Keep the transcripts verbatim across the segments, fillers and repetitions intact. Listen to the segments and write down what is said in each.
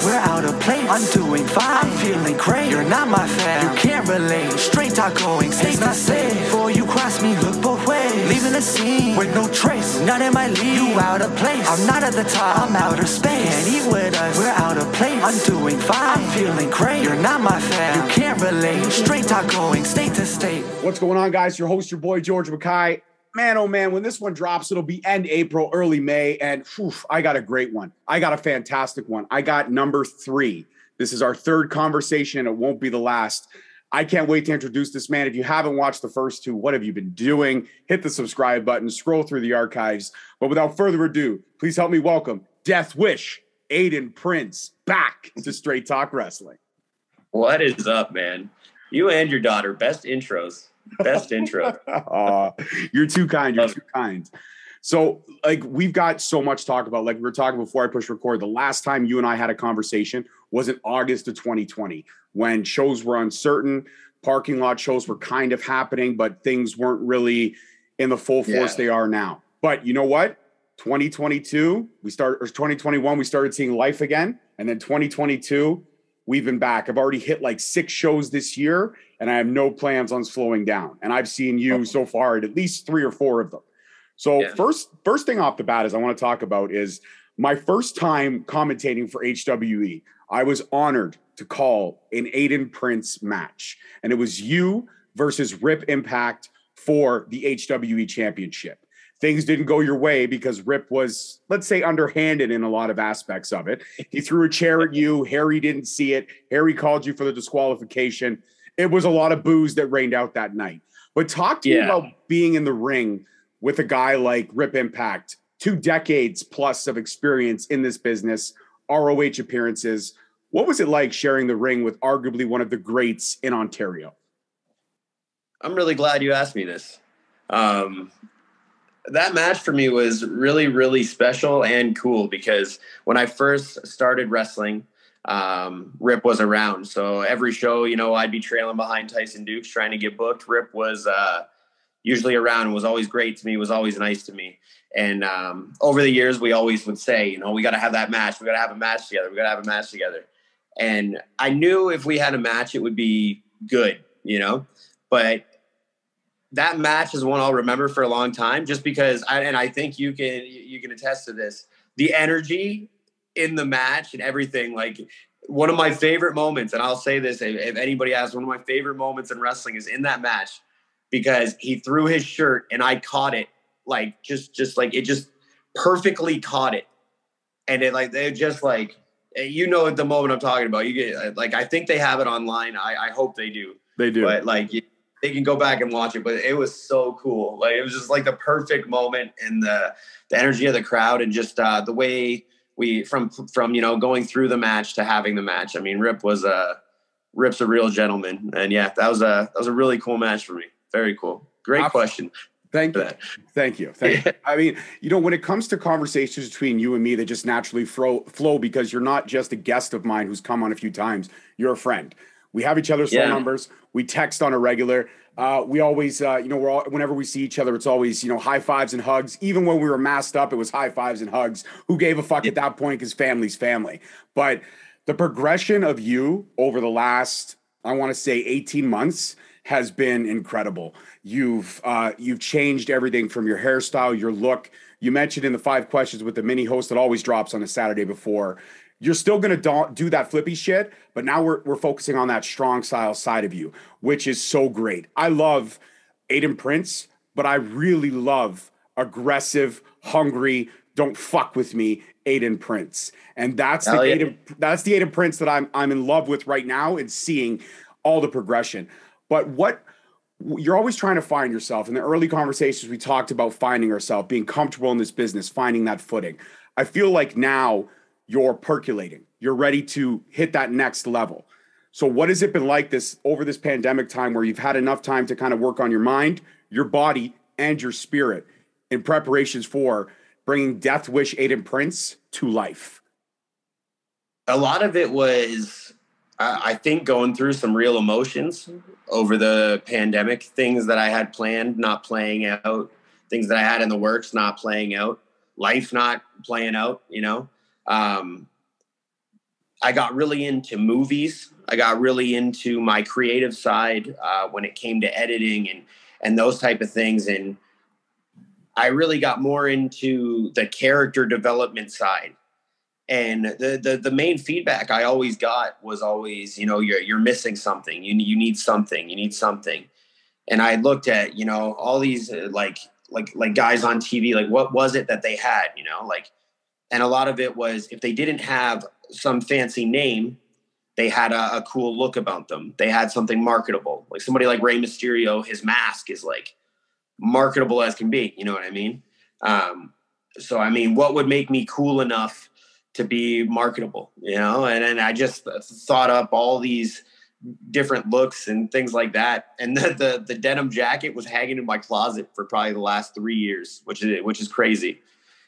class. We're out of place. I'm doing fine. I'm feeling great. You're not my fam. You can't relate. Straight talk going. Stays not safe. Before you cross me, look both ways. Leaving the scene with no trace. None in my league. You out of place. I'm not at the top. I'm outer space. Can't eat with us. We're out of place. I'm doing fine. I'm feeling great. You're not my fam. You can't relate. Straight talk going. State to state. What's going on, guys? Your host, your boy, George McKay. Man, oh man, when this one drops, it'll be end April, early May, and whew, I got a great one. I got a fantastic one. I got number three. This is our third conversation, and it won't be the last. I can't wait to introduce this man. If you haven't watched the first two, what have you been doing? Hit the subscribe button, scroll through the archives. But without further ado, please help me welcome Death Wish, Aiden Prince, back to Straight Talk Wrestling. What is up, man? You and your daughter, best intros. Best intro. uh, you're too kind. You're too kind. So, like, we've got so much to talk about. Like we were talking before I push record, the last time you and I had a conversation was in August of twenty twenty when shows were uncertain, parking lot shows were kind of happening, but things weren't really in the full force yeah. they are now. But you know what? twenty twenty-two, we started, or twenty twenty-one, we started seeing life again. And then twenty twenty-two, we've been back. I've already hit like six shows this year, and I have no plans on slowing down. And I've seen you so far at at least three or four of them. So yeah. first, first thing off the bat is I want to talk about is my first time commentating for H W E. I was honored to call an Aiden Prince match, and it was you versus Rip Impact for the H W E championship. Things didn't go your way because Rip was, let's say, underhanded in a lot of aspects of it. He threw a chair at you. Harry didn't see it. Harry called you for the disqualification. It was a lot of boos that rained out that night. But talk to yeah. me about being in the ring with a guy like Rip Impact, two decades plus of experience in this business, R O H appearances. What was it like sharing the ring with arguably one of the greats in Ontario? I'm really glad you asked me this. Um, That match for me was really, really special and cool because when I first started wrestling, um, Rip was around. So every show, you know, I'd be trailing behind Tyson Dukes trying to get booked. Rip was uh, usually around and was always great to me, was always nice to me. And um, over the years, we always would say, you know, we got to have that match. We got to have a match together. We got to have a match together. And I knew if we had a match, it would be good, you know, but that match is one I'll remember for a long time just because, I, and I think you can you can attest to this, the energy in the match and everything. Like one of my favorite moments, and I'll say this, if, if anybody asks, one of my favorite moments in wrestling is in that match because he threw his shirt and I caught it like just just like it just perfectly caught it. And it like they just like, you know, at the moment I'm talking about, you get like, I think they have it online. I, I hope they do. They do. But like you, they can go back and watch it, but it was so cool. Like it was just like the perfect moment and the, the energy of the crowd and just uh, the way we from from you know going through the match to having the match. I mean, Rip was a Rip's a real gentleman, and yeah, that was a that was a really cool match for me. Very cool. Great Absolutely. question. Thank you. Thank you. Thank you. I mean, you know, when it comes to conversations between you and me that just naturally flow, flow because you're not just a guest of mine who's come on a few times. You're a friend. We have each other's yeah. phone numbers. We text on a regular. Uh, we always, uh, you know, we're all, whenever we see each other, it's always, you know, high fives and hugs. Even when we were masked up, it was high fives and hugs. Who gave a fuck yeah. at that point? Because family's family. But the progression of you over the last, I want to say, eighteen months has been incredible. You've uh, you've changed everything from your hairstyle, your look. You mentioned in the five questions with the mini host that always drops on a Saturday before. You're still going to do that flippy shit, but now we're we're focusing on that strong style side of you, which is so great. I love Aiden Prince, but I really love aggressive, hungry, don't fuck with me, Aiden Prince. And that's Hell the yeah. Aiden, that's the Aiden Prince that I'm I'm in love with right now and seeing all the progression. But what you're always trying to find yourself. In the early conversations, we talked about finding ourselves, being comfortable in this business, finding that footing. I feel like now you're percolating. You're ready to hit that next level. So what has it been like this over this pandemic time where you've had enough time to kind of work on your mind, your body, and your spirit in preparations for bringing Death Wish Aiden Prince to life? A lot of it was, I think, going through some real emotions over the pandemic, things that I had planned not playing out, things that I had in the works not playing out, life not playing out, you know? Um, I got really into movies. I got really into my creative side uh, when it came to editing and, and those type of things. And I really got more into the character development side. And the, the, the main feedback I always got was always, you know, you're, you're missing something. You, you need something, you need something. And I looked at, you know, all these uh, like, like, like guys on T V, like what was it that they had, you know, like, and a lot of it was if they didn't have some fancy name, they had a, a cool look about them. They had something marketable. Like somebody like Rey Mysterio, his mask is like marketable as can be. You know what I mean? Um, so, I mean, what would make me cool enough to be marketable, you know? And and I just thought up all these different looks and things like that. And the, the, the denim jacket was hanging in my closet for probably the last three years, which is, which is crazy.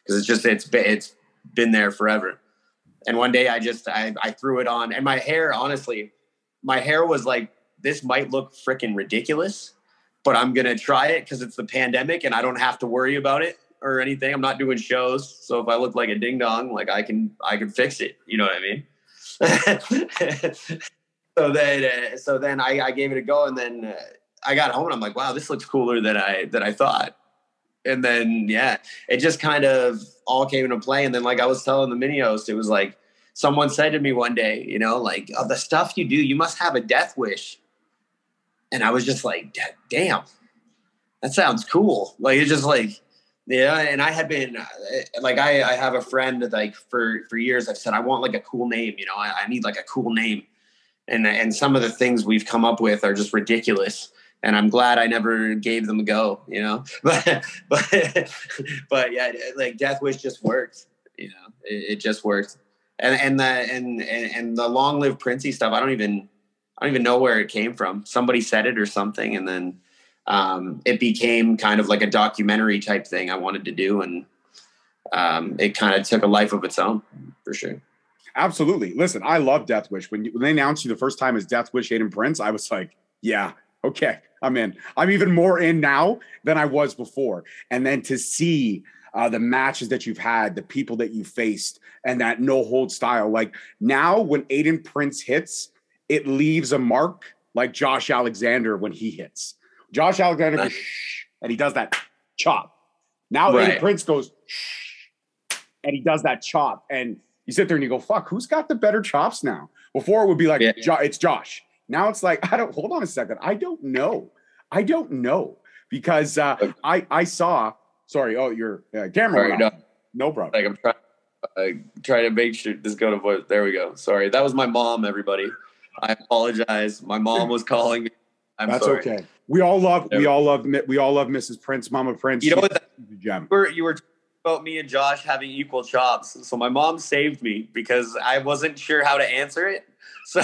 Cause it's just, it's been, it's been there forever. And one day I just, I, I threw it on, and my hair, honestly, my hair was like, this might look freaking ridiculous, but I'm going to try it because it's the pandemic and I don't have to worry about it or anything. I'm not doing shows. So if I look like a ding dong, like I can, I can fix it. You know what I mean? so then, uh, so then I, I gave it a go, and then uh, I got home and I'm like, wow, this looks cooler than I, than I thought. And then, yeah, it just kind of all came into play. And then, like I was telling the mini host, it was like, someone said to me one day, you know, like, oh, the stuff you do, you must have a death wish. And I was just like, damn, that sounds cool. Like, it's just like, yeah. And I had been like, I, I have a friend that, like for, for years, I've said, I want like a cool name, you know, I, I need like a cool name. And, and some of the things we've come up with are just ridiculous. And I'm glad I never gave them a go, you know, but, but, but yeah, like Death Wish just worked, you know, it, it just worked. And, and the, and, and the long live Princey stuff, I don't even, I don't even know where it came from. Somebody said it or something. And then, um, it became kind of like a documentary type thing I wanted to do. And, um, it kind of took a life of its own for sure. Absolutely. Listen, I love Death Wish. When, you, when they announced you the first time as Death Wish Aiden Prince, I was like, yeah, okay, I'm in. I'm even more in now than I was before. And then to see uh, the matches that you've had, the people that you faced, and that no-hold style. Like now when Aiden Prince hits, it leaves a mark like Josh Alexander when he hits. Josh Alexander goes, shh, and he does that chop. Now right. Aiden Prince goes, shh, and he does that chop. And you sit there and you go, fuck, who's got the better chops now? Before it would be like, yeah. Jo- it's Josh. Now it's like, I don't, hold on a second. I don't know. I don't know because uh, I, I saw, sorry. Oh, your uh, camera. Sorry, no. no problem. Like I'm trying, uh, trying to make sure this go to voice. There we go. Sorry. That was my mom, everybody. I apologize. My mom was calling me. I'm That's sorry. Okay. We all love, we all love, we all love Missus Prince, Mama Prince. You know what? That, you were, you were talking about me and Josh having equal chops. So my mom saved me because I wasn't sure how to answer it. So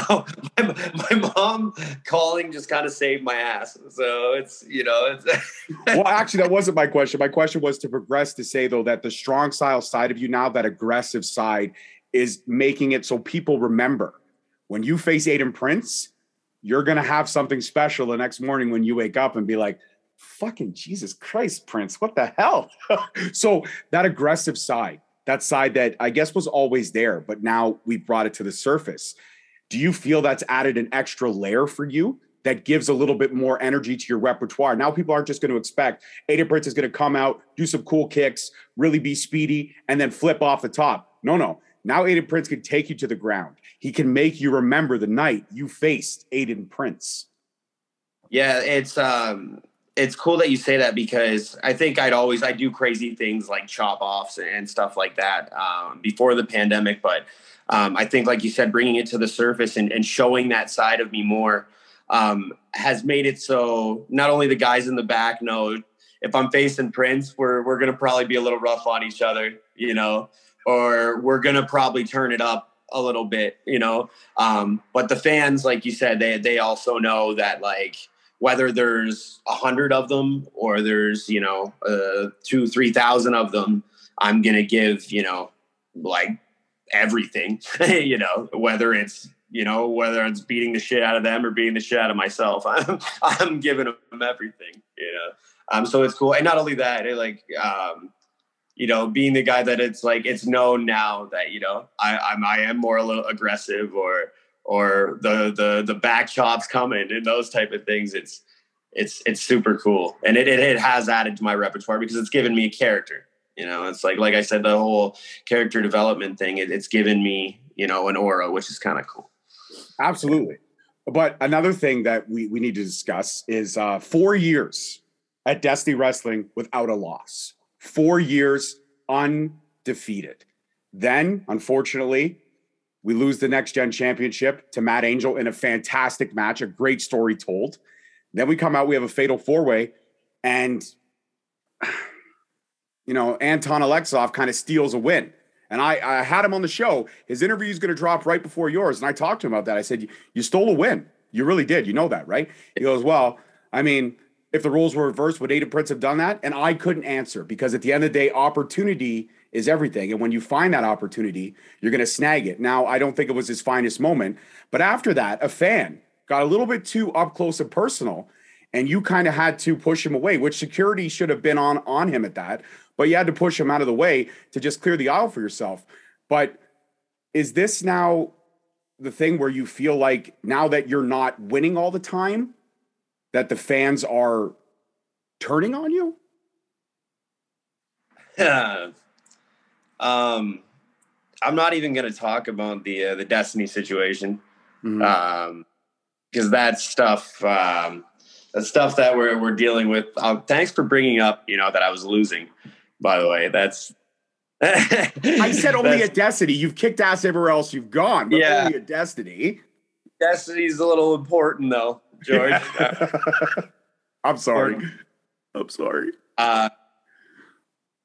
my, my mom calling just kind of saved my ass. So it's, you know, it's well, actually, that wasn't my question. My question was to progress to say, though, that the strong style side of you now, that aggressive side, is making it so people remember when you face Aiden Prince, you're going to have something special the next morning when you wake up and be like, fucking Jesus Christ, Prince, what the hell? So that aggressive side, that side that I guess was always there, but now we brought it to the surface. Do you feel that's added an extra layer for you that gives a little bit more energy to your repertoire? Now people aren't just going to expect Aiden Prince is going to come out, do some cool kicks, really be speedy, and then flip off the top. No, no. Now Aiden Prince can take you to the ground. He can make you remember the night you faced Aiden Prince. Yeah, it's um, it's cool that you say that because I think I'd always, I do crazy things like chop offs and stuff like that um, before the pandemic, but Um, I think, like you said, bringing it to the surface and, and showing that side of me more um, has made it so not only the guys in the back know if I'm facing Prince, we're we're going to probably be a little rough on each other, you know, or we're going to probably turn it up a little bit, you know. Um, but the fans, like you said, they they also know that, like, whether there's a hundred of them or there's, you know, uh, two, three thousand of them, I'm going to give, you know, like, everything, you know, whether it's, you know, whether it's beating the shit out of them or beating the shit out of myself, I'm, I'm giving them everything, you know? Um, so it's cool. And not only that, it like, um, you know, being the guy that it's like, it's known now that, you know, I, I'm, I am more a little aggressive or, or the, the, the back chops coming and those type of things. It's, it's, it's super cool. And it, it, it has added to my repertoire because it's given me a character, you know, it's like, like I said, the whole character development thing, it, it's given me, you know, an aura, which is kind of cool. Absolutely. But another thing that we, we need to discuss is uh, four years at Destiny Wrestling without a loss. Four years undefeated. Then, unfortunately, we lose the Next Gen Championship to Matt Angel in a fantastic match, a great story told. Then we come out, we have a fatal four-way, and, you know, Anton Aleksov kind of steals a win. And I, I had him on the show. His interview is going to drop right before yours. And I talked to him about that. I said, you stole a win. You really did. You know that, right? He goes, well, I mean, if the roles were reversed, would Aiden Prince have done that? And I couldn't answer because at the end of the day, opportunity is everything. And when you find that opportunity, you're going to snag it. Now, I don't think it was his finest moment. But after that, a fan got a little bit too up close and personal. And you kind of had to push him away, which security should have been on, on him at that. But you had to push him out of the way to just clear the aisle for yourself. But is this now the thing where you feel like now that you're not winning all the time, that the fans are turning on you? Yeah. Um, I'm not even going to talk about the uh, the Destiny situation. Mm-hmm. Um, because that stuff, um, that stuff that we're we're dealing with. Uh, thanks for bringing up, you know, that I was losing. By the way, that's I said only a Destiny. You've kicked ass everywhere else you've gone, but yeah. Only a Destiny. Destiny's a little important though, George. Yeah. I'm sorry. I'm sorry. Uh,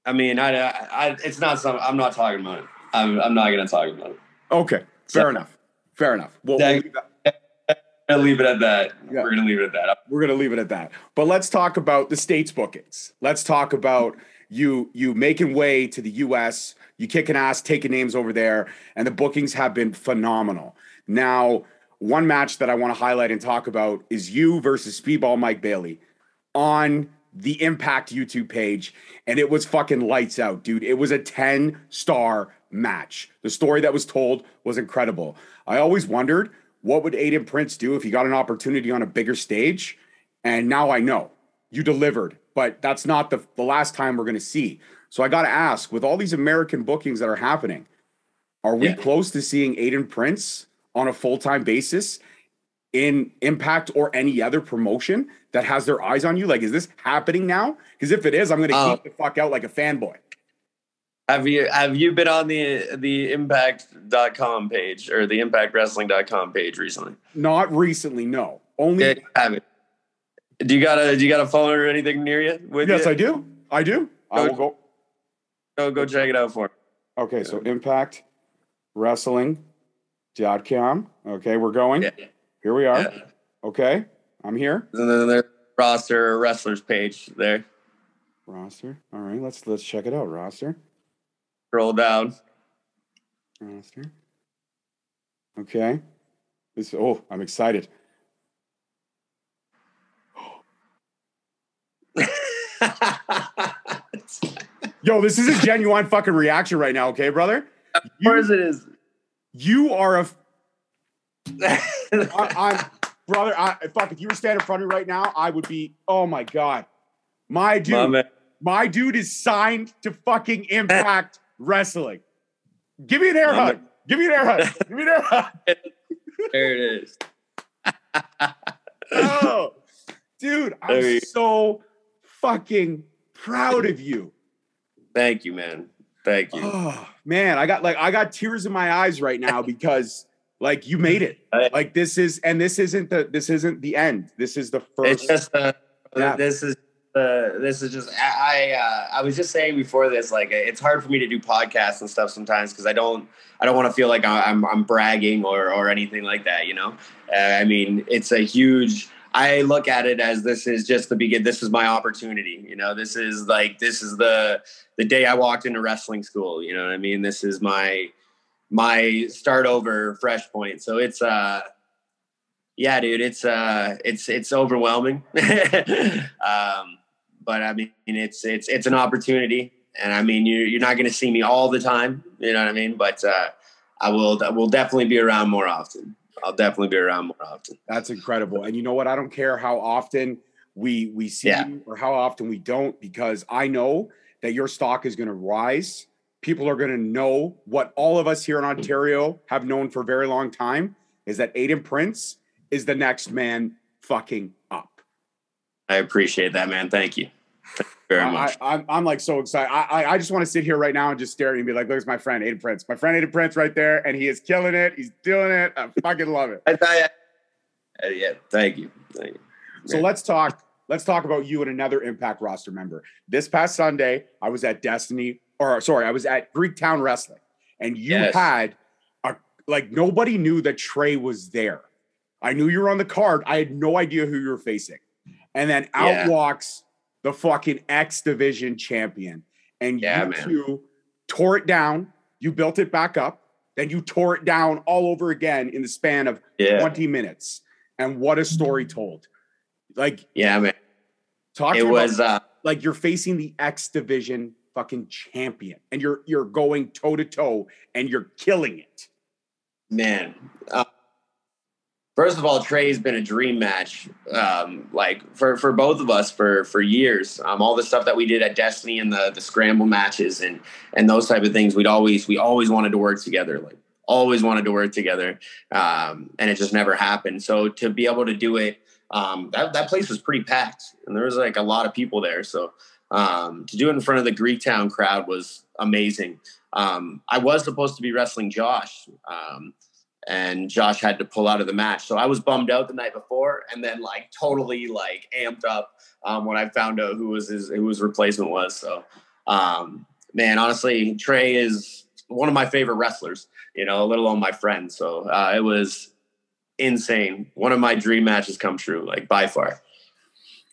I mean, I, I, I it's not something I'm not talking about it. I'm, I'm not going to talk about it. Okay, fair so, enough. Fair enough. Well, that, we'll I'll leave it at that. Yeah. We're going to leave it at that. We're going to leave it at that. But let's talk about the States bookings. Let's talk about you you making way to the U S, you kicking ass, taking names over there, and the bookings have been phenomenal. Now, one match that I want to highlight and talk about is you versus Speedball Mike Bailey on the Impact YouTube page, and it was fucking lights out, dude. It was a ten-star match. The story that was told was incredible. I always wondered, what would Aiden Prince do if he got an opportunity on a bigger stage? And now I know. You delivered, but that's not the, the last time we're going to see. So I got to ask, with all these American bookings that are happening, are we yeah. close to seeing Aiden Prince on a full-time basis in Impact or any other promotion that has their eyes on you? Like, is this happening now? Because if it is, I'm going to um, keep the fuck out like a fanboy. Have you have you been on the the impact dot com page or the impact wrestling dot com page recently? Not recently, no. Only yeah, I haven't. Do you got a do you got a phone or anything near you? With yes, you? I do. I do. Go, I will go. Go go check it out for me. Okay, yeah. So impact wrestling dot com. Okay, we're going. Yeah. Here we are. Yeah. Okay, I'm here. And then there's roster wrestlers page there. Roster. All right, let's let's check it out. Roster. Scroll down. Roster. Okay. This. Oh, I'm excited. Yo, this is a genuine fucking reaction right now, okay, brother? Of course you, it is. You are a f- I, I'm brother, I fuck if you were standing in front of me right now, I would be oh my god. My dude, my, my dude is signed to fucking Impact Wrestling. Give me an air my hug. Man. Give me an air hug. Give me an air hug. There it is. Oh, dude, I'm there so fucking proud of you. Thank you, man. Thank you. Oh, man, I got like I got tears in my eyes right now because like you made it. Like this is and this isn't the this isn't the end. This is the first. It's just uh, yeah. this is uh, this is just I uh, I was just saying before this, like it's hard for me to do podcasts and stuff sometimes because I don't I don't want to feel like I'm I'm bragging or or anything like that, you know. Uh, I mean, it's a huge. I look at it as this is just the begin. This is my opportunity. You know, this is like, this is the, the day I walked into wrestling school. You know what I mean? This is my, my start over fresh point. So it's, uh, yeah, dude, it's, uh, it's, it's overwhelming. um, but I mean, it's, it's, it's an opportunity. And I mean, you're, you're not going to see me all the time, you know what I mean? But uh, I will, I will definitely be around more often. I'll definitely be around more often. That's incredible. And you know what? I don't care how often we, we see yeah. you or how often we don't, because I know that your stock is going to rise. People are going to know what all of us here in Ontario have known for a very long time, is that Aiden Prince is the next man fucking up. I appreciate that, man. Thank you. Thank you very much. I, I, I'm like so excited. I, I just want to sit here right now and just stare at you and be like, look, it's my friend, Aiden Prince. My friend Aiden Prince right there, and he is killing it. He's doing it. I fucking love it. I thought, uh, yeah, thank you. Thank you. So yeah. let's talk. Let's talk about you and another Impact roster member. This past Sunday, I was at Destiny, or sorry, I was at Greektown Wrestling, and you yes. had a like nobody knew that Trey was there. I knew you were on the card. I had no idea who you were facing, and then out yeah. walks the fucking X Division champion. And yeah, you man. two tore it down. You built it back up. Then you tore it down all over again in the span of yeah. twenty minutes. And what a story told. Like, yeah, man. Talk it was about, uh, like you're facing the X Division fucking champion and you're, you're going toe to toe and you're killing it, man. Uh, First of all, Trey's been a dream match, um, like for, for both of us for for years. Um, all the stuff that we did at Destiny and the the scramble matches and and those type of things, we'd always we always wanted to work together, like always wanted to work together, um, and it just never happened. So to be able to do it, um, that that place was pretty packed, and there was like a lot of people there. So um, to do it in front of the Greektown crowd was amazing. Um, I was supposed to be wrestling Josh. Um, And Josh had to pull out of the match. So I was bummed out the night before and then like totally like amped up um, when I found out who was his, who his replacement was. So, um, man, honestly, Trey is one of my favorite wrestlers, you know, let alone my friend. So uh, it was insane. One of my dream matches come true, like by far.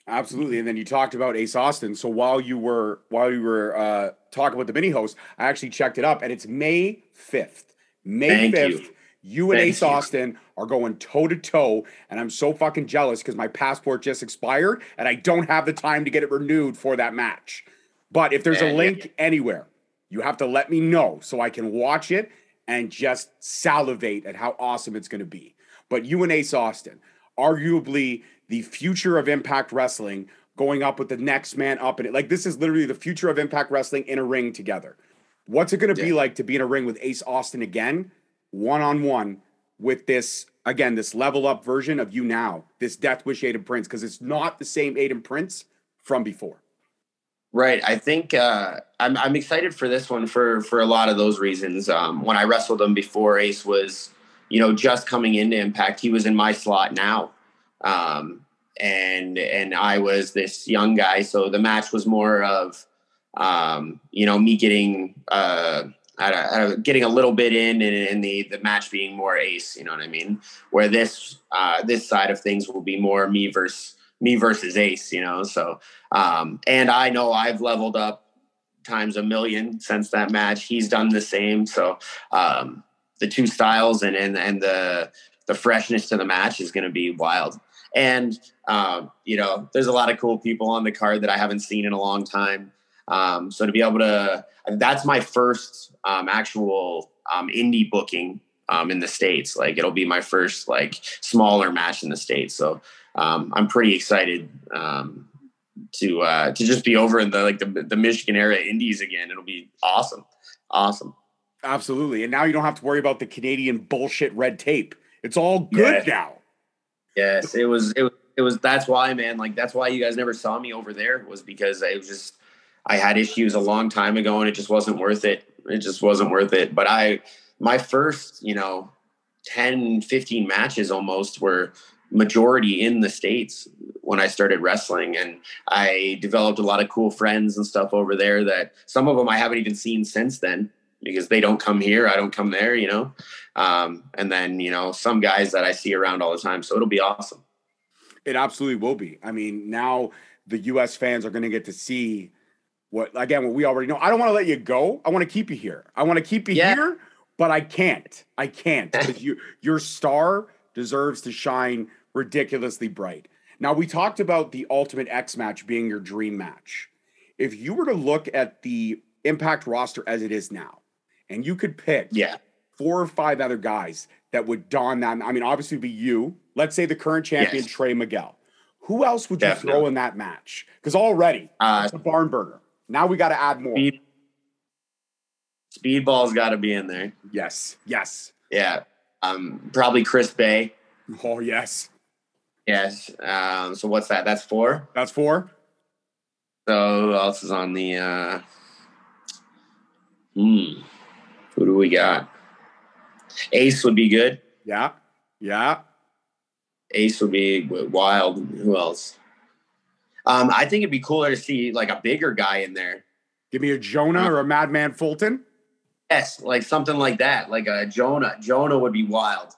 Absolutely. And then you talked about Ace Austin. So while you were, while you were uh, talking about the mini host, I actually checked it up and it's May fifth. May Thank fifth. You. You and Thank Ace you. Austin are going toe to toe, and I'm so fucking jealous because my passport just expired and I don't have the time to get it renewed for that match. But if there's yeah, a link yeah, yeah. anywhere, you have to let me know so I can watch it and just salivate at how awesome it's going to be. But you and Ace Austin, arguably the future of Impact Wrestling, going up with the next man up in it. Like, this is literally the future of Impact Wrestling in a ring together. What's it going to yeah. be like to be in a ring with Ace Austin again? One-on-one with this, again, this level up version of you now, this Death Wish Aiden Prince, because it's not the same Aiden Prince from before. Right. I think uh, I'm, I'm excited for this one for, for a lot of those reasons. Um, when I wrestled him before, Ace was, you know, just coming into Impact. He was in my slot now. Um, and, and I was this young guy. So the match was more of, um, you know, me getting, uh, Uh, getting a little bit in and, and the, the match being more Ace, you know what I mean? Where this uh, this side of things will be more me versus, me versus Ace, you know? So, um, and I know I've leveled up times a million since that match. He's done the same. So um, the two styles and, and, and the, the freshness to the match is going to be wild. And, um, you know, there's a lot of cool people on the card that I haven't seen in a long time. Um, so to be able to, that's my first, um, actual, um, indie booking, um, in the States. Like, it'll be my first, like, smaller match in the States. So, um, I'm pretty excited, um, to, uh, to just be over in the, like the, the Michigan era indies again. It'll be awesome. Awesome. Absolutely. And now you don't have to worry about the Canadian bullshit red tape. It's all good yeah. now. Yes. It was, it was, it was, that's why, man, like, that's why you guys never saw me over there, was because I was just, I had issues a long time ago and it just wasn't worth it. It just wasn't worth it. But I, my first, you know, ten, fifteen matches almost were majority in the States when I started wrestling. And I developed a lot of cool friends and stuff over there that some of them I haven't even seen since then because they don't come here. I don't come there, you know? Um, and then, you know, some guys that I see around all the time. So it'll be awesome. It absolutely will be. I mean, now the U S fans are going to get to see What again, what we already know. I don't want to let you go. I want to keep you here. I want to keep you yeah. here, but I can't. I can't. Because you, your star deserves to shine ridiculously bright. Now, we talked about the Ultimate X match being your dream match. If you were to look at the Impact roster as it is now, and you could pick yeah. four or five other guys that would don that. I mean, obviously it'd be you. Let's say the current champion, yes. Trey Miguel. Who else would you Definitely. throw in that match? Because already uh, it's a barn burner. Now we got to add more. Speed, Speedball's got to be in there. Yes. Yes. Yeah. Um. Probably Chris Bay. Oh yes. Yes. Um. So what's that? That's four. That's four. So who else is on the? Uh, hmm. Who do we got? Ace would be good. Yeah. Yeah. Ace would be wild. Who else? Um, I think it'd be cooler to see like a bigger guy in there. Give me a Jonah or a Madman Fulton. Yes, like something like that. Like a Jonah. Jonah would be wild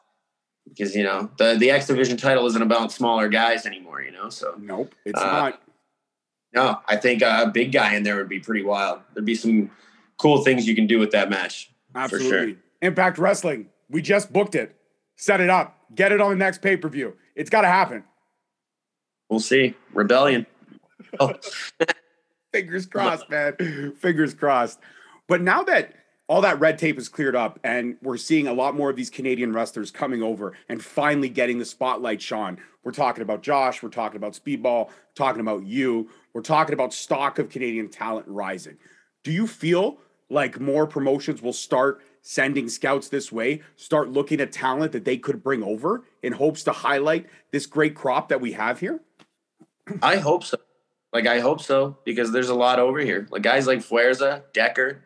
because, you know, the, the X Division title isn't about smaller guys anymore, you know? So nope, it's uh, not. No, I think a big guy in there would be pretty wild. There'd be some cool things you can do with that match. Absolutely. For sure. Impact Wrestling. We just booked it. Set it up. Get it on the next pay-per-view. It's got to happen. We'll see. Rebellion. Oh. Fingers crossed, man. Fingers crossed. But now that all that red tape is cleared up and we're seeing a lot more of these Canadian wrestlers coming over and finally getting the spotlight, Sean, we're talking about Josh. We're talking about Speedball. Talking about you. We're talking about stock of Canadian talent rising. Do you feel like more promotions will start sending scouts this way, start looking at talent that they could bring over in hopes to highlight this great crop that we have here? I hope so. Like, I hope so, because there's a lot over here. Like, guys like Fuerza, Decker,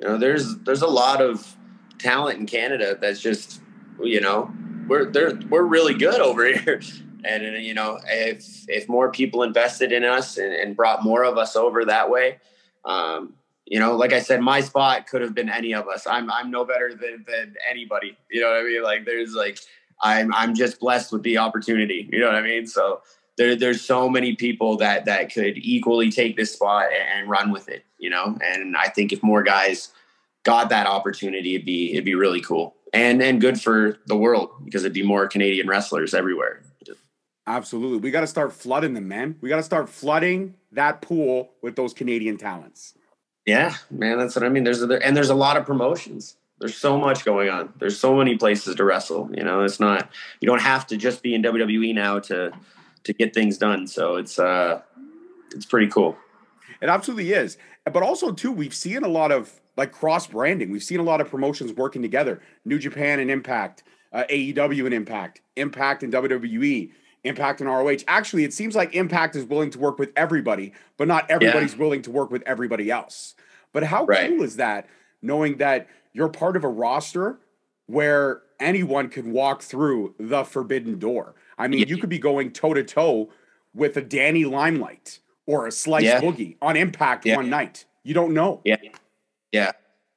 you know, there's there's a lot of talent in Canada that's just, you know, we're they're, we're really good over here. And, and, you know, if if more people invested in us and, and brought more of us over that way, um, you know, like I said, my spot could have been any of us. I'm I'm no better than, than anybody. You know what I mean? Like, there's like, I'm I'm just blessed with the opportunity. You know what I mean? So There, there's so many people that that could equally take this spot and run with it, you know. And I think if more guys got that opportunity, it'd be it'd be really cool and and good for the world, because it'd be more Canadian wrestlers everywhere. Absolutely, we got to start flooding them, man. We got to start flooding that pool with those Canadian talents. Yeah, man, that's what I mean. There's a, and there's a lot of promotions. There's so much going on. There's so many places to wrestle. You know, it's not, you don't have to just be in W W E now to. to get things done. So it's, uh, it's pretty cool. It absolutely is. But also too, we've seen a lot of like cross branding. We've seen a lot of promotions working together, New Japan and Impact, uh, A E W and Impact, Impact and W W E, Impact and R O H. Actually, it seems like Impact is willing to work with everybody, but not everybody's yeah. willing to work with everybody else. But how right. cool is that, knowing that you're part of a roster where anyone can walk through the forbidden door? I mean, you could be going toe-to-toe with a Danny Limelight or a Slice yeah. Boogie on Impact yeah. one night. You don't know. Yeah. Yeah.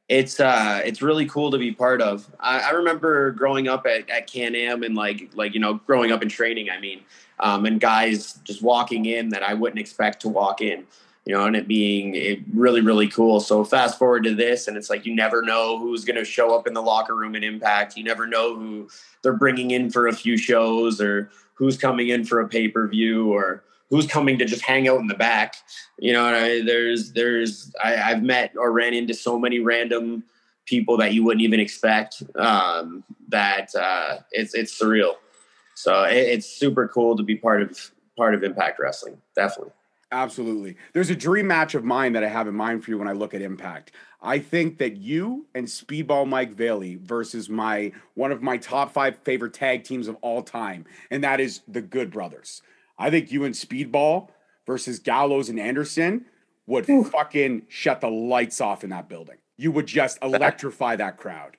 It's uh, it's really cool to be part of. I, I remember growing up at, at Can-Am and, like, like you know, growing up in training, I mean, um, and guys just walking in that I wouldn't expect to walk in, you know, and it being it really, really cool. So fast forward to this, and it's like you never know who's going to show up in the locker room at Impact. You never know who they're bringing in for a few shows, or who's coming in for a pay-per-view, or who's coming to just hang out in the back. You know, I, there's there's I, I've met or ran into so many random people that you wouldn't even expect, um, that uh, it's it's surreal. So it, it's super cool to be part of part of Impact Wrestling, definitely. Absolutely. There's a dream match of mine that I have in mind for you when I look at Impact. I think that you and Speedball Mike Bailey versus my one of my top five favorite tag teams of all time, and that is the Good Brothers. I think you and Speedball versus Gallows and Anderson would Ooh. fucking shut the lights off in that building. You would just electrify that crowd.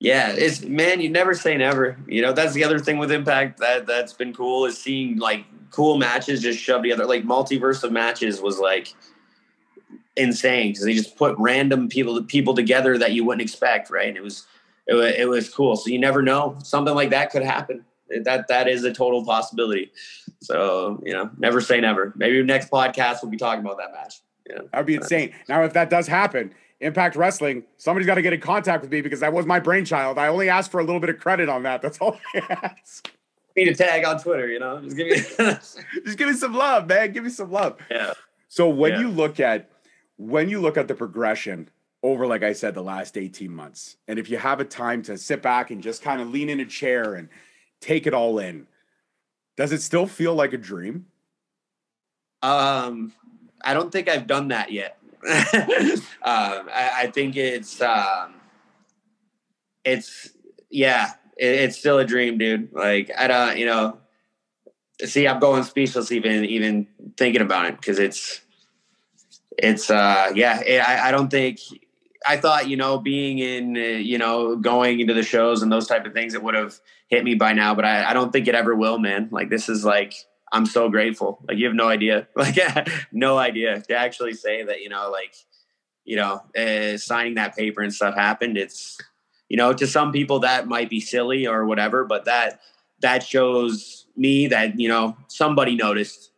Yeah, it's, man, you never say never. You know, that's the other thing with Impact that that's been cool, is seeing like cool matches just shoved together. Like multiverse of matches was like insane, because they just put random people people together that you wouldn't expect, right? And it was it was, it was cool. So you never know, something like that could happen. That that is a total possibility. So, you know, never say never. Maybe next podcast we'll be talking about that match. Yeah, that'd be insane. Now, if that does happen, Impact Wrestling, somebody's got to get in contact with me, because that was my brainchild. I only asked for a little bit of credit on that. That's all I ask. Need a tag on Twitter, you know? Just give me, just give me some love, man. Give me some love. Yeah. So when yeah. you look at when you look at the progression over, like I said, the last eighteen months, and if you have a time to sit back and just kind of lean in a chair and take it all in, does it still feel like a dream? Um, I don't think I've done that yet. um, I, I think it's, um, it's, yeah, it, it's still a dream, dude. Like, I don't, you know, see, I'm going speechless even, even thinking about it. Cause it's, it's, uh, yeah, it, I, I don't think, I thought, you know, being in, uh, you know, going into the shows and those type of things, it would have hit me by now, but I, I don't think it ever will, man. Like, this is like, I'm so grateful. Like, you have no idea, like no idea to actually say that, you know, like, you know, uh, signing that paper and stuff happened. It's, you know, to some people that might be silly or whatever, but that, that shows me that, you know, somebody noticed,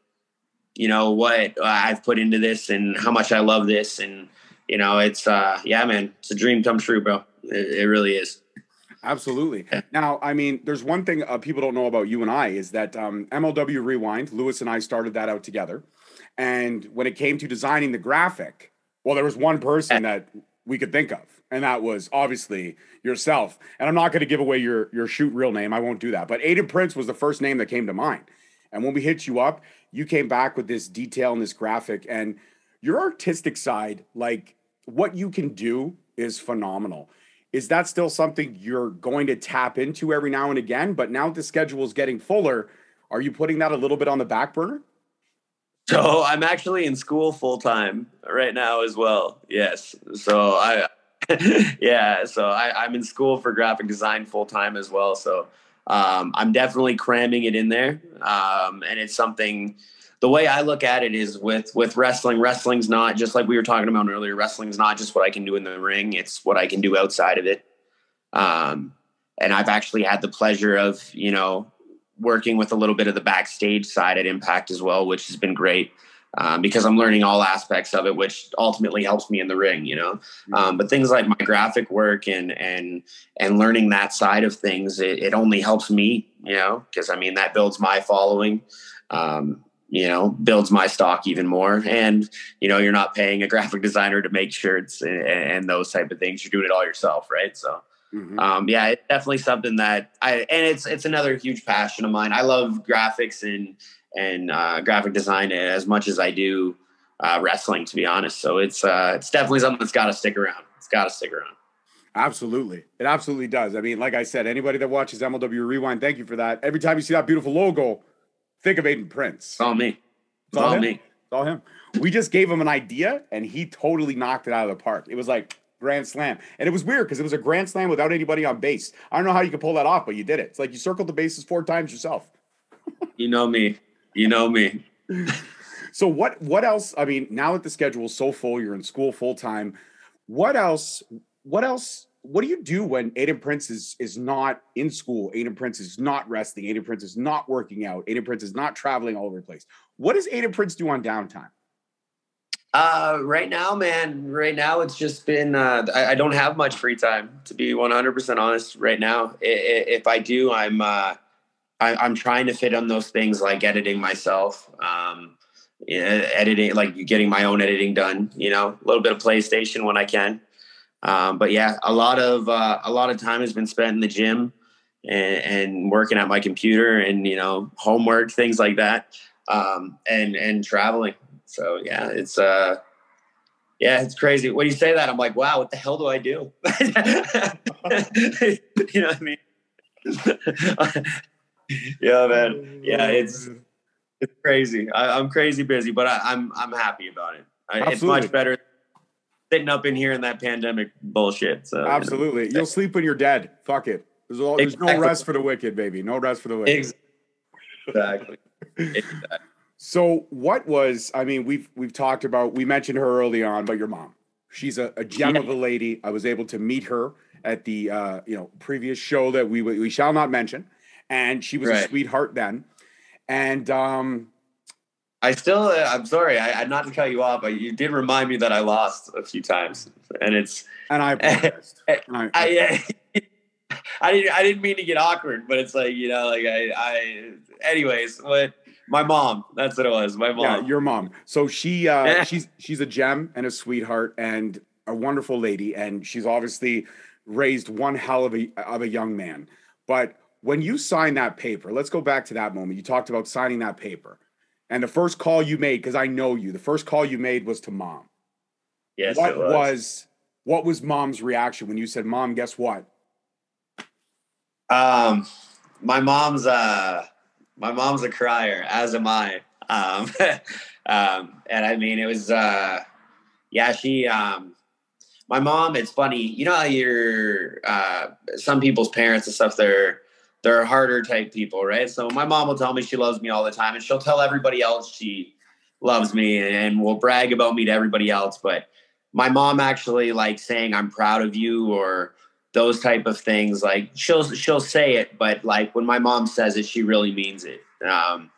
you know, what I've put into this and how much I love this. And, you know, it's, uh, yeah, man, it's a dream come true, bro. It, it really is. Absolutely. Now, I mean, there's one thing uh, people don't know about you and I is that um, M L W Rewind, Lewis and I started that out together. And when it came to designing the graphic, well, there was one person that we could think of, and that was obviously yourself. And I'm not going to give away your, your shoot real name. I won't do that. But Aiden Prince was the first name that came to mind. And when we hit you up, you came back with this detail and this graphic. And your artistic side, like what you can do is phenomenal. Is that still something you're going to tap into every now and again? But now the schedule is getting fuller. Are you putting that a little bit on the back burner? So I'm actually in school full time right now as well. Yes. So I, yeah. So I, I'm in school for graphic design full time as well. So um, I'm definitely cramming it in there. Um, and it's something, the way I look at it is with, with wrestling, wrestling's not just like we were talking about earlier. Wrestling's not just what I can do in the ring. It's what I can do outside of it. Um, and I've actually had the pleasure of, you know, working with a little bit of the backstage side at Impact as well, which has been great um, because I'm learning all aspects of it, which ultimately helps me in the ring, you know? Um, but things like my graphic work and, and, and learning that side of things, it, it only helps me, you know, cause I mean, that builds my following. Um, you know, builds my stock even more. And, you know, you're not paying a graphic designer to make shirts and, and those type of things. You're doing it all yourself. Right. So, mm-hmm. um, yeah, it's definitely something that I, and it's, it's another huge passion of mine. I love graphics and, and, uh, graphic design as much as I do, uh, wrestling, to be honest. So it's, uh, it's definitely something that's got to stick around. It's got to stick around. Absolutely. It absolutely does. I mean, like I said, anybody that watches M L W Rewind, thank you for that. Every time you see that beautiful logo, think of Aiden Prince. It's all me. It's, it's all, all me. It's all him. We just gave him an idea, and he totally knocked it out of the park. It was like grand slam. And it was weird because it was a grand slam without anybody on base. I don't know how you could pull that off, but you did it. It's like you circled the bases four times yourself. You know me. You know me. So what, what else? I mean, now that the schedule is so full, you're in school full time. What else? What else? What do you do when Aiden Prince is, is not in school? Aiden Prince is not wrestling. Aiden Prince is not working out. Aiden Prince is not traveling all over the place. What does Aiden Prince do on downtime? Uh, right now, man, right now it's just been, uh, I, I don't have much free time, to be one hundred percent honest right now. I, I, if I do, I'm, uh, I, I'm trying to fit on those things like editing myself, um, editing, like getting my own editing done, you know, a little bit of PlayStation when I can. Um, but yeah, a lot of, uh, a lot of time has been spent in the gym and, and working at my computer and, you know, homework, things like that. Um, and, and traveling. So yeah, it's, uh, yeah, it's crazy. When you say that, I'm like, wow, what the hell do I do? You know what I mean? Yeah, man. Yeah. It's, it's crazy. I, I'm crazy busy, but I, I'm, I'm happy about it. Absolutely. It's much better sitting up in here in that pandemic bullshit. So absolutely. You know. You'll sleep when you're dead. Fuck it. There's, all, there's exactly. No rest for the wicked, baby. No rest for the wicked. Exactly. Exactly. So what was, I mean, we've, we've talked about, we mentioned her early on, but your mom, she's a, a gem yeah. of a lady. I was able to meet her at the, uh, you know, previous show that we, we shall not mention. And she was right. a sweetheart then. And, um, I still, uh, I'm sorry, I, I not to cut you off, but you did remind me that I lost a few times, and it's and I apologized. I, I, I, I didn't, I didn't mean to get awkward, but it's like you know, like I, I anyways, what My mom. That's what it was. My mom. Yeah, your mom. So she uh, she's she's a gem and a sweetheart and a wonderful lady, and she's obviously raised one hell of a of a young man. But when you sign that paper, let's go back to that moment. You talked about signing that paper. And the first call you made, because I know you, the first call you made was to mom. Yes, what it was. was. What was mom's reaction when you said, Mom, guess what? Um, my mom's uh, my mom's a crier, as am I. Um, um, and I mean, it was, uh, yeah, she, um, my mom, it's funny, you know how you're, uh, some people's parents and stuff, they're, they're harder type people, right? So my mom will tell me she loves me all the time, and she'll tell everybody else she loves me and will brag about me to everybody else. But my mom actually like saying, I'm proud of you, or those type of things. Like she'll, she'll say it, but like when my mom says it, she really means it. Um,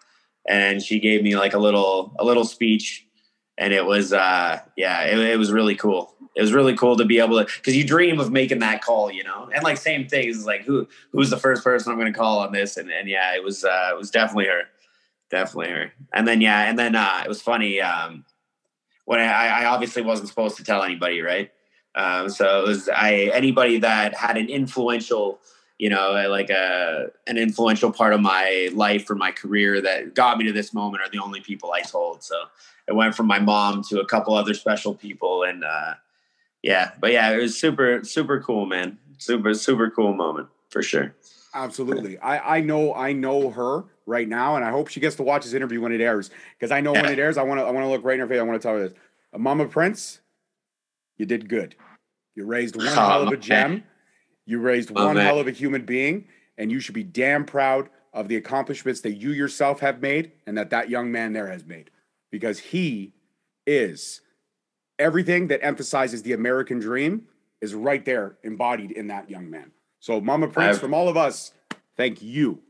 and she gave me like a little, a little speech, and it was, uh, yeah, it, it was really cool. It was really cool to be able to, because you dream of making that call, you know, and like same things, like who who's the first person I'm going to call on this, and and yeah, it was uh, it was definitely her, definitely her, and then yeah, and then uh, it was funny um, when I, I obviously wasn't supposed to tell anybody, right? Um, so it was I anybody that had an influential, you know, like a an influential part of my life or my career that got me to this moment are the only people I told. So it went from my mom to a couple other special people, and. Uh, Yeah, but yeah, it was super, super cool, man. Super, super cool moment for sure. Absolutely. I, I know I know her right now, and I hope she gets to watch this interview when it airs. Because I know yeah. when it airs, I want to I want to look right in her face. I want to tell her this. Mama Prince, you did good. You raised one oh, hell of a gem. You raised oh, one man. hell of a human being, and you should be damn proud of the accomplishments that you yourself have made and that that young man there has made. Because he is... Everything that emphasizes the American dream is right there embodied in that young man. So Mama Prince, I've, from all of us, thank you.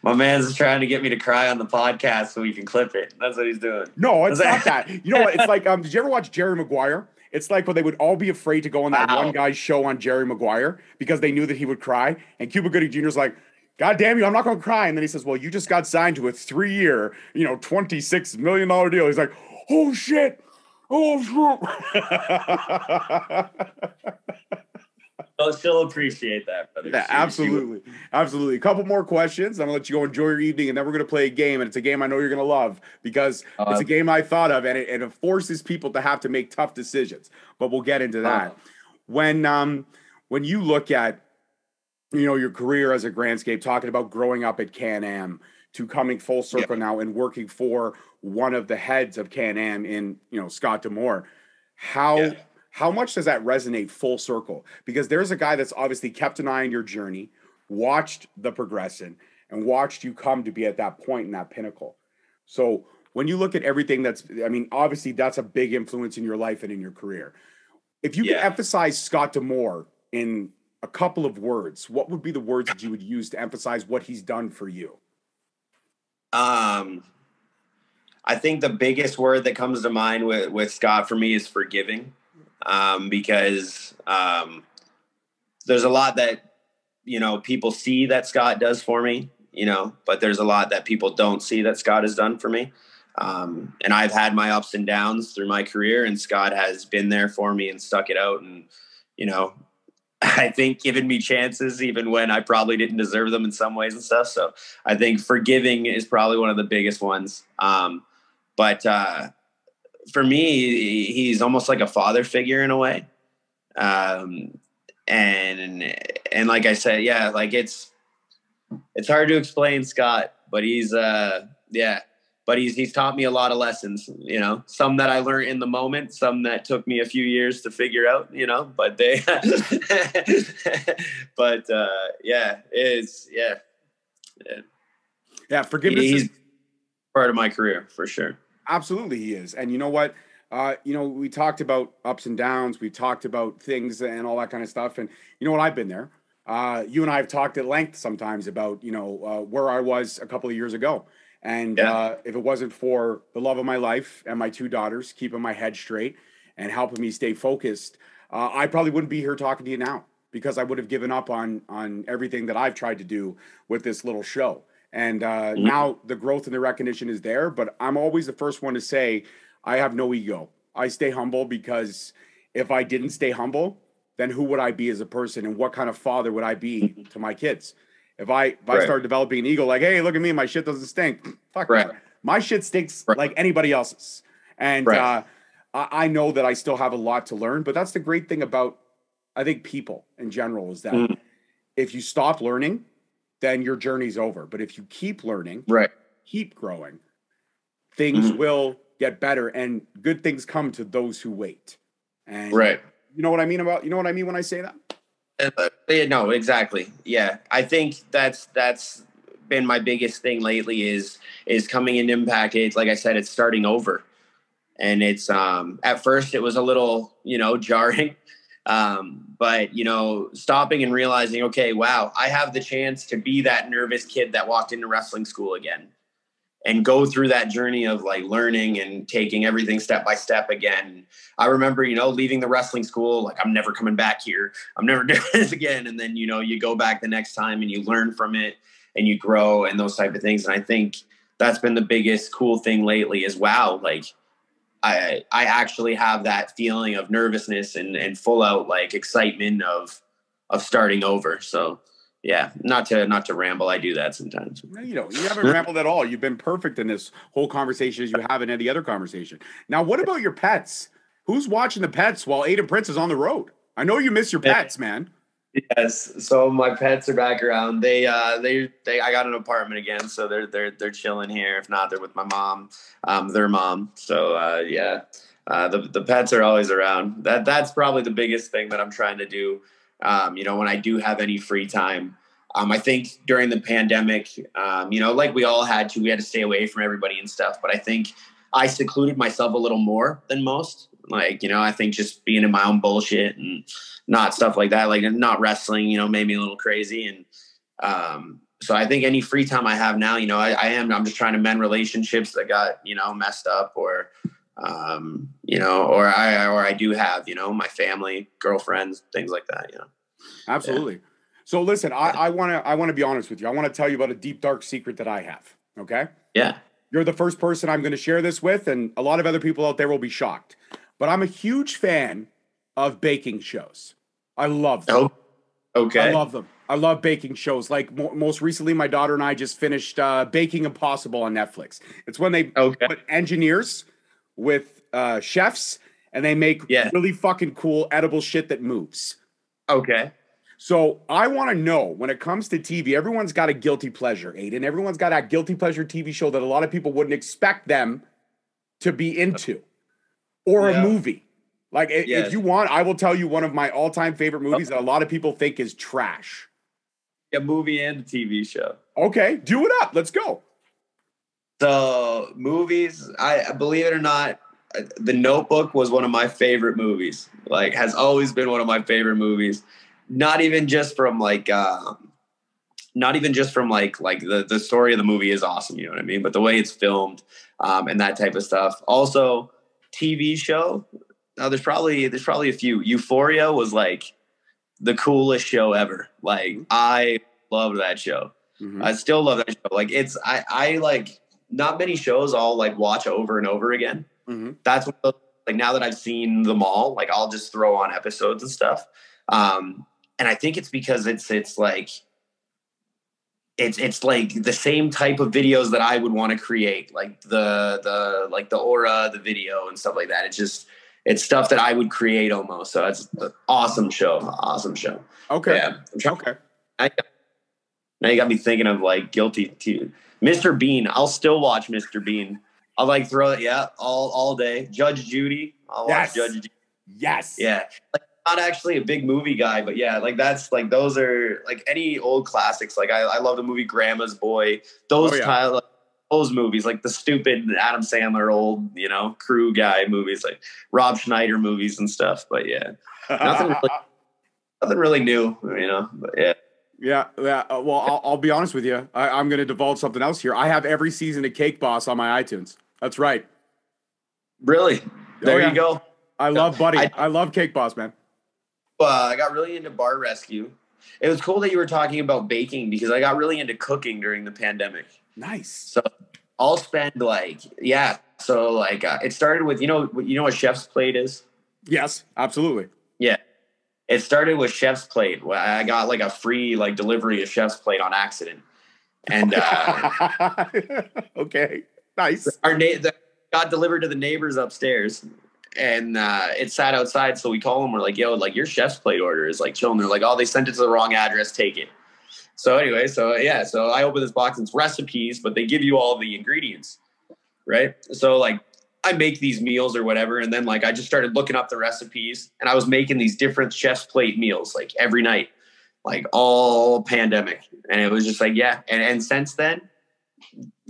My man's trying to get me to cry on the podcast so we can clip it. That's what he's doing. No, it's not that. You know what? It's like, um, did you ever watch Jerry Maguire? It's like, well, they would all be afraid to go on that wow. one guy's show on Jerry Maguire because they knew that he would cry. And Cuba Gooding Junior's like, God damn you, I'm not going to cry. And then he says, well, you just got signed to a three-year, you know, twenty-six million dollars deal. He's like, oh, shit. Oh, she'll, she'll appreciate that, brother. Yeah, she, absolutely. She absolutely. A couple more questions. I'm going to let you go enjoy your evening, and then we're going to play a game, and it's a game I know you're going to love because uh, it's a game I thought of, and it, and it forces people to have to make tough decisions, but we'll get into that. Uh, when, um, when you look at, you know, your career as a Grandscape, talking about growing up at Can-Am to coming full circle yeah. now and working for one of the heads of Can-Am in, you know, Scott D'Amore. How, yeah. how much does that resonate full circle? Because there's a guy that's obviously kept an eye on your journey, watched the progression, and watched you come to be at that point in that pinnacle. So when you look at everything that's, I mean, obviously that's a big influence in your life and in your career. If you yeah. could emphasize Scott D'Amore in a couple of words, what would be the words that you would use to emphasize what he's done for you? Um... I think the biggest word that comes to mind with, with Scott for me is forgiving, um, because um, there's a lot that, you know, people see that Scott does for me, you know, but there's a lot that people don't see that Scott has done for me. Um, and I've had my ups and downs through my career, and Scott has been there for me and stuck it out. And, you know, I think given me chances, even when I probably didn't deserve them in some ways and stuff. So I think forgiving is probably one of the biggest ones. Um, But uh, for me, he's almost like a father figure in a way. Um, and and like I said, yeah, like it's it's hard to explain Scott, but he's uh, yeah, but he's he's taught me a lot of lessons, you know, some that I learned in the moment, some that took me a few years to figure out, you know, but they, but uh, yeah, it's yeah, yeah, yeah forgiveness he's, is part of my career for sure. Absolutely, he is. And you know what? Uh, you know, we talked about ups and downs. We talked about things and all that kind of stuff. And you know what? I've been there. Uh, you and I have talked at length sometimes about, you know, uh, where I was a couple of years ago. And yeah. uh, if it wasn't for the love of my life and my two daughters keeping my head straight and helping me stay focused, uh, I probably wouldn't be here talking to you now because I would have given up on on everything that I've tried to do with this little show. And uh, mm-hmm. now the growth and the recognition is there. But I'm always the first one to say I have no ego. I stay humble, because if I didn't stay humble, then who would I be as a person, and what kind of father would I be to my kids? If I if right. I start developing an ego like, hey, look at me, my shit doesn't stink. Fuck right. My shit stinks right. like anybody else's. And right. uh, I, I know that I still have a lot to learn. But that's the great thing about, I think, people in general, is that mm. if you stop learning, then your journey's over. But if you keep learning, right. keep growing, things mm. will get better, and good things come to those who wait. And right. you know what I mean about, you know what I mean when I say that? Uh, yeah, no, exactly. Yeah. I think that's, that's been my biggest thing lately is, is coming in Impact. It's like I said, it's starting over, and it's, um, at first it was a little, you know, jarring. Um, but you know, stopping and realizing, okay, wow, I have the chance to be that nervous kid that walked into wrestling school again, and go through that journey of like learning and taking everything step by step again. I remember, you know, leaving the wrestling school, like, I'm never coming back here. I'm never doing this again. And then, you know, you go back the next time and you learn from it and you grow and those type of things. And I think that's been the biggest cool thing lately is, wow, like I I actually have that feeling of nervousness and, and full out like excitement of, of starting over. So yeah, not to not to ramble. I do that sometimes. No, you don't. You haven't rambled at all. You've been perfect in this whole conversation, as you have in any other conversation. Now, what about your pets? Who's watching the pets while Aiden Prince is on the road? I know you miss your pets, man. Yes. So my pets are back around. They uh they they I got an apartment again, so they're they're they're chilling here. If not, they're with my mom, um, their mom. So uh yeah. Uh the, the pets are always around. That that's probably the biggest thing that I'm trying to do. Um, you know, when I do have any free time, um, I think during the pandemic, um, you know, like we all had to, we had to stay away from everybody and stuff. But I think I secluded myself a little more than most. Like, you know, I think just being in my own bullshit and not stuff like that, like not wrestling, you know, made me a little crazy. And um, so I think any free time I have now, you know, I, I am, I'm just trying to mend relationships that got, you know, messed up, or Um, you know, or I, or I do have, you know, my family, girlfriends, things like that, you know? Absolutely. Yeah. So listen, I, I want to, I want to be honest with you. I want to tell you about a deep, dark secret that I have. Okay. Yeah. You're the first person I'm going to share this with, and a lot of other people out there will be shocked, but I'm a huge fan of baking shows. I love them. Oh, okay. I love them. I love baking shows. Like mo- most recently, my daughter and I just finished, uh, Baking Impossible on Netflix. It's when they okay. put engineers with uh chefs, and they make yeah. really fucking cool edible shit that moves. Okay. So I want to know, when it comes to T V, everyone's got a guilty pleasure, Aiden. Everyone's got that guilty pleasure T V show that a lot of people wouldn't expect them to be into, or yeah. a movie. Like yes. if you want, I will tell you one of my all-time favorite movies okay. that a lot of people think is trash. A movie and a T V show. Okay, do it up. Let's go. So movies, I believe it or not, The Notebook was one of my favorite movies. Like, has always been one of my favorite movies. Not even just from like, um, not even just from like, like the, the story of the movie is awesome. You know what I mean? But the way it's filmed, um, and that type of stuff. Also, T V show. Now there's probably there's probably a few. Euphoria was like the coolest show ever. Like, I loved that show. Mm-hmm. I still love that show. Like, it's I I like. Not many shows I'll like watch over and over again. Mm-hmm. That's what, like, now that I've seen them all, like, I'll just throw on episodes and stuff. Um, and I think it's because it's, it's like, it's, it's like the same type of videos that I would want to create, like the, the, like the aura, the video and stuff like that. It's just, it's stuff that I would create almost. So it's an awesome show. Awesome show. Okay. Yeah, trying, okay. I, now you got me thinking of like guilty too. Mister Bean. I'll still watch Mister Bean. I'll like throw it. Yeah. All, all day. Judge Judy. I'll yes. watch Judge Judy. Yes. Yeah. Like, not actually a big movie guy, but yeah, like that's like, those are like any old classics. Like I, I love the movie Grandma's Boy, those, oh, yeah. kind of, like, those movies, like the stupid Adam Sandler, old, you know, crew guy movies, like Rob Schneider movies and stuff. But yeah, nothing, really, nothing really new, you know, but yeah. Yeah, yeah. Uh, well, I'll, I'll be honest with you. I, I'm going to divulge something else here. I have every season of Cake Boss on my iTunes. That's right. Really? There oh, yeah. you go. I love Buddy. I, I love Cake Boss, man. Uh, I got really into Bar Rescue. It was cool that you were talking about baking because I got really into cooking during the pandemic. Nice. So I'll spend like, yeah. So like uh, it started with, you know, you know what Chef's Plate is? Yes, absolutely. Yeah. It started with Chef's Plate. I got like a free like delivery of Chef's Plate on accident. And uh, okay, nice. Our na- the, got delivered to the neighbors upstairs, and uh, it sat outside. So we call them. We're like, "Yo, like your Chef's Plate order is like chilling." They're like, "Oh, they sent it to the wrong address. Take it." So anyway, so yeah, so I open this box. And it's recipes, but they give you all the ingredients, right? So like, I make these meals or whatever, and then like I just started looking up the recipes, and I was making these different Chef's Plate meals like every night. Like all pandemic. And it was just like, yeah. And and since then,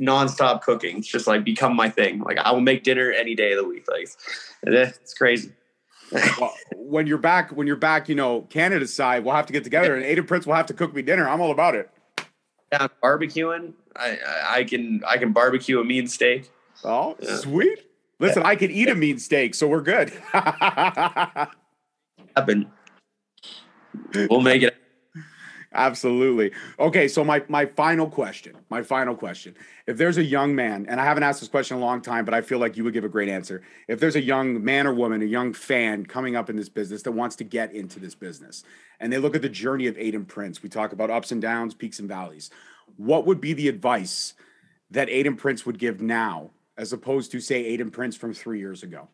nonstop cooking. It's just like become my thing. Like I will make dinner any day of the week. Like it's crazy. Well, when you're back, when you're back, you know, Canada side, we'll have to get together and Aiden Prince will have to cook me dinner. I'm all about it. Yeah, I'm barbecuing. I, I, I can, I can barbecue a mean steak. Oh, yeah. Sweet. Listen, I could eat a mean steak. So we're good. Happen. We'll make it. Absolutely. Okay, so my my final question, my final question. If there's a young man, and I haven't asked this question in a long time, but I feel like you would give a great answer. If there's a young man or woman, a young fan coming up in this business that wants to get into this business, and they look at the journey of Aiden Prince, we talk about ups and downs, peaks and valleys. What would be the advice that Aiden Prince would give now, as opposed to, say, Aiden Prince from three years ago?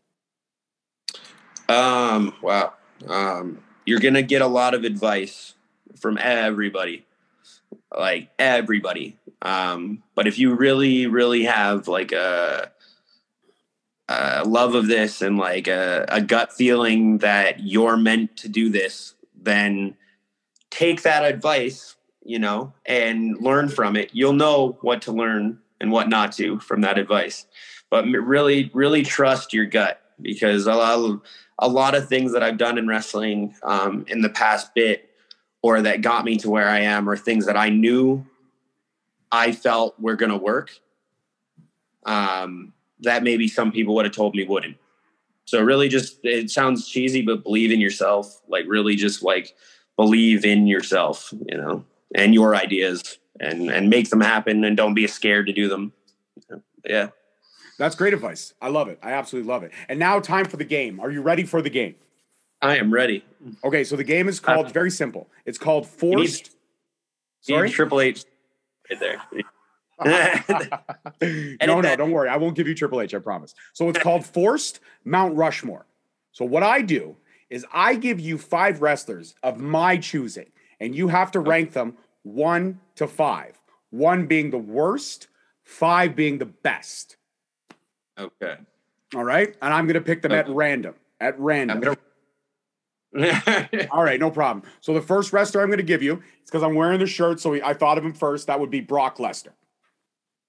Um. Wow. Um. You're going to get a lot of advice from everybody, like everybody. Um, but if you really, really have like a, a love of this and like a, a gut feeling that you're meant to do this, then take that advice, you know, and learn from it. You'll know what to learn and what not to from that advice, but really, really trust your gut, because a lot of, a lot of things that I've done in wrestling um, in the past bit, or that got me to where I am, or things that I knew I felt were going to work, um, that maybe some people would have told me wouldn't. So really just, it sounds cheesy, but believe in yourself. Like really just like believe in yourself, you know, and your ideas, and, and make them happen, and don't be scared to do them. Yeah. That's great advice. I love it. I absolutely love it. And now time for the game. Are you ready for the game? I am ready. Okay, so the game is called, uh, very simple. It's called Forced. You need, sorry? You need Triple H right there. no, no, don't worry. I won't give you Triple H, I promise. So it's called Forced Mount Rushmore. So what I do is I give you five wrestlers of my choosing, and you have to rank them one to five. One being the worst, five being the best. Okay. All right? And I'm going to pick them okay. at random. At random. I'm gonna- All right, no problem. So the first wrestler I'm going to give you, it's because I'm wearing the shirt, so I thought of him first. That would be Brock Lesnar.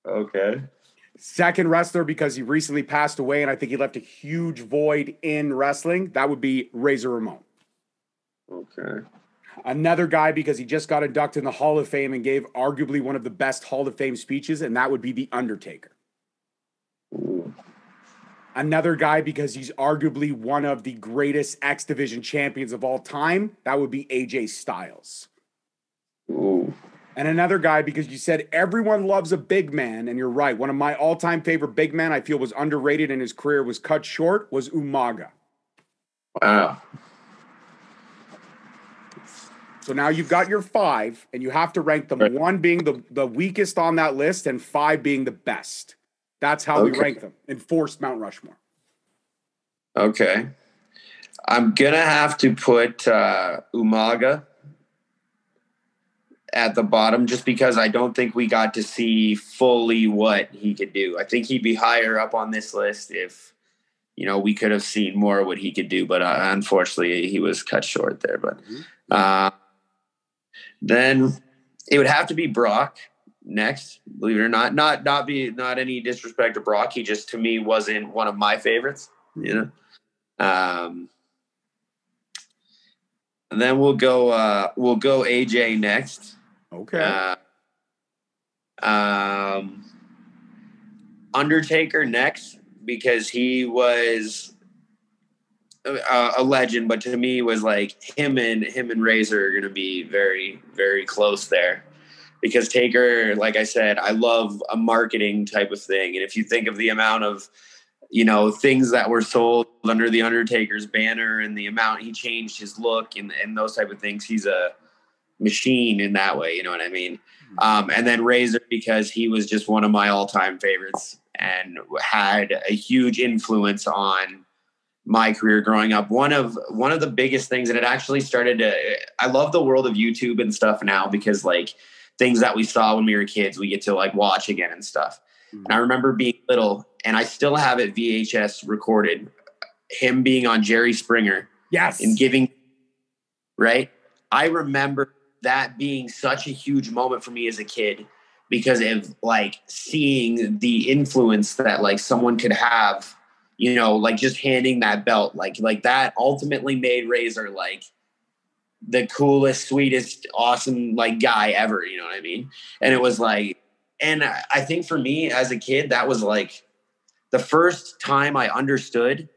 Okay. Second wrestler, because he recently passed away, and I think he left a huge void in wrestling, that would be Razor Ramon. Okay. Another guy, because he just got inducted in the Hall of Fame and gave arguably one of the best Hall of Fame speeches, and that would be The Undertaker. Ooh. Another guy, because he's arguably one of the greatest X Division champions of all time, that would be A J Styles. Ooh. And another guy, because you said everyone loves a big man, and you're right. One of my all-time favorite big men I feel was underrated and his career was cut short was Umaga. Wow. So now you've got your five, and you have to rank them, one being the, the weakest on that list and five being the best. That's how okay. we rank them. Enforced Mount Rushmore. Okay. I'm going to have to put uh, Umaga at the bottom just because I don't think we got to see fully what he could do. I think he'd be higher up on this list if, you know, we could have seen more of what he could do. But uh, unfortunately, he was cut short there. But uh, then it would have to be Brock. Next, believe it or not, not not be not any disrespect to Brock. He just to me wasn't one of my favorites, you know. Um, and then we'll go uh, we'll go A J next. Okay. Uh, um, Undertaker next, because he was uh, a legend, but to me was like him and him and Razor are going to be very, very close there. Because Taker, like I said, I love a marketing type of thing. And if you think of the amount of, you know, things that were sold under the Undertaker's banner and the amount he changed his look and, and those type of things, he's a machine in that way. You know what I mean? Um, and then Razor, because he was just one of my all-time favorites and had a huge influence on my career growing up. One of, one of the biggest things, and it actually started to, I love the world of YouTube and stuff now because like, things that we saw when we were kids, we get to like watch again and stuff. Mm-hmm. And I remember being little and I still have it V H S recorded, him being on Jerry Springer. Yes. And giving, right? I remember that being such a huge moment for me as a kid because of like seeing the influence that like someone could have, you know, like just handing that belt, like, like that ultimately made Razor like the coolest, sweetest, awesome, like guy ever, you know what I mean? And it was like, and I think for me as a kid, that was like the first time I understood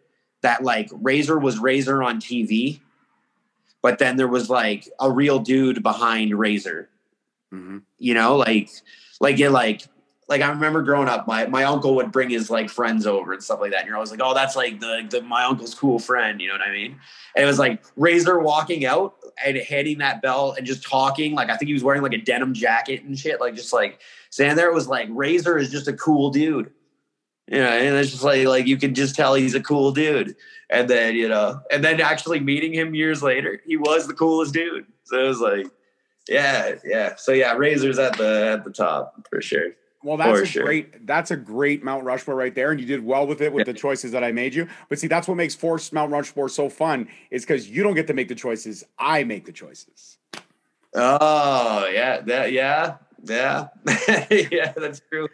that like Razor was Razor on T V, but then there was like a real dude behind Razor, mm-hmm. you know, like, like, yeah, like, like I remember growing up, my, my uncle would bring his like friends over and stuff like that. And you're always like, oh, that's like the, the, my uncle's cool friend. You know what I mean? And it was like Razor walking out and handing that bell and just talking. Like, I think he was wearing like a denim jacket and shit. Like just like standing there, it was like, Razor is just a cool dude. You know, and it's just like, like you can just tell he's a cool dude. And then, you know, and then actually meeting him years later, he was the coolest dude. So it was like, yeah, yeah. So yeah, Razor's at the, at the top for sure. Well, that's a sure. great, that's a great Mount Rushmore right there. And you did well with it with yeah. the choices that I made you, but see, that's what makes Forced Mount Rushmore so fun is because you don't get to make the choices. I make the choices. Oh yeah. That, yeah. Yeah. yeah. That's true.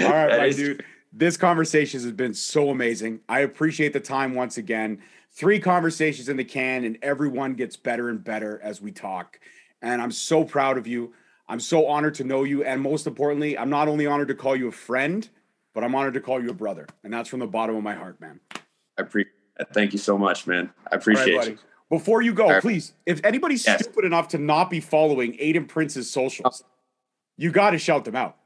All right, that my dude, true. This conversation has been so amazing. I appreciate the time once again, three conversations in the can and everyone gets better and better as we talk. And I'm so proud of you. I'm so honored to know you. And most importantly, I'm not only honored to call you a friend, but I'm honored to call you a brother. And that's from the bottom of my heart, man. I appreciate that. Thank you so much, man. I appreciate right, you. Before you go, right. please, if anybody's yes. stupid enough to not be following Aiden Prince's socials, you got to shout them out.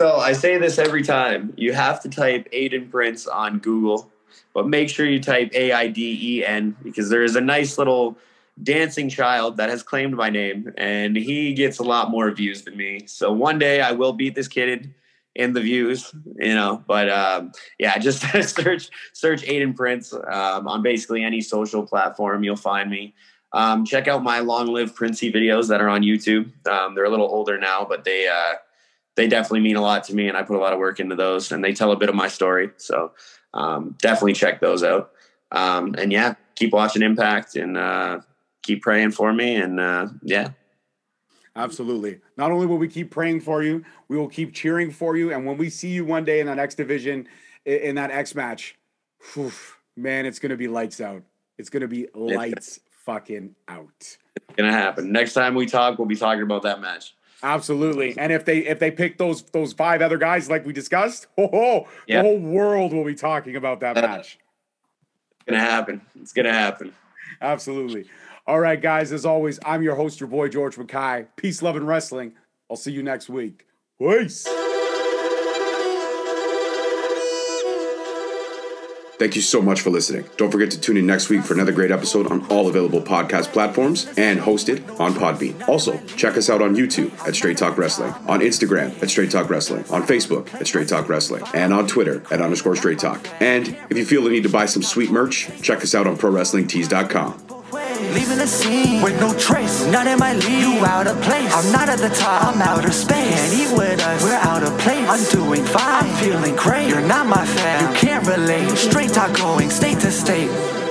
So I say this every time. You have to type Aiden Prince on Google, but make sure you type A I D E N because there is a nice little dancing child that has claimed my name and he gets a lot more views than me. So one day I will beat this kid in the views, you know, but um, yeah, just search, search Aiden Prince um, on basically any social platform. You'll find me. Um, check out my Long Live Princey videos that are on YouTube. Um, they're a little older now, but they, uh, they definitely mean a lot to me and I put a lot of work into those and they tell a bit of my story. So um, definitely check those out. Um, and yeah, keep watching Impact and, uh, keep praying for me. And uh, yeah, absolutely. Not only will we keep praying for you, we will keep cheering for you. And when we see you one day in that X division, in that X match, whew, man, it's going to be lights out. It's going to be lights fucking out. It's going to happen. Next time we talk, we'll be talking about that match. Absolutely. And if they, if they pick those, those five other guys, like we discussed, oh, oh yeah. the whole world will be talking about that match. It's going to happen. It's going to happen. Absolutely. All right, guys, as always, I'm your host, your boy, George McKay. Peace, love, and wrestling. I'll see you next week. Peace. Thank you so much for listening. Don't forget to tune in next week for another great episode on all available podcast platforms and hosted on Podbean. Also, check us out on YouTube at Straight Talk Wrestling, on Instagram at Straight Talk Wrestling, on Facebook at Straight Talk Wrestling, and on Twitter at underscore Straight Talk. And if you feel the need to buy some sweet merch, check us out on pro wrestling tees dot com. Leaving the scene with no trace. None in my league. You out of place. I'm not at the top. I'm outer space. Can't eat with us. We're out of place. I'm doing fine. I'm feeling great. You're not my fan. You can't relate. Straight talk going state to state.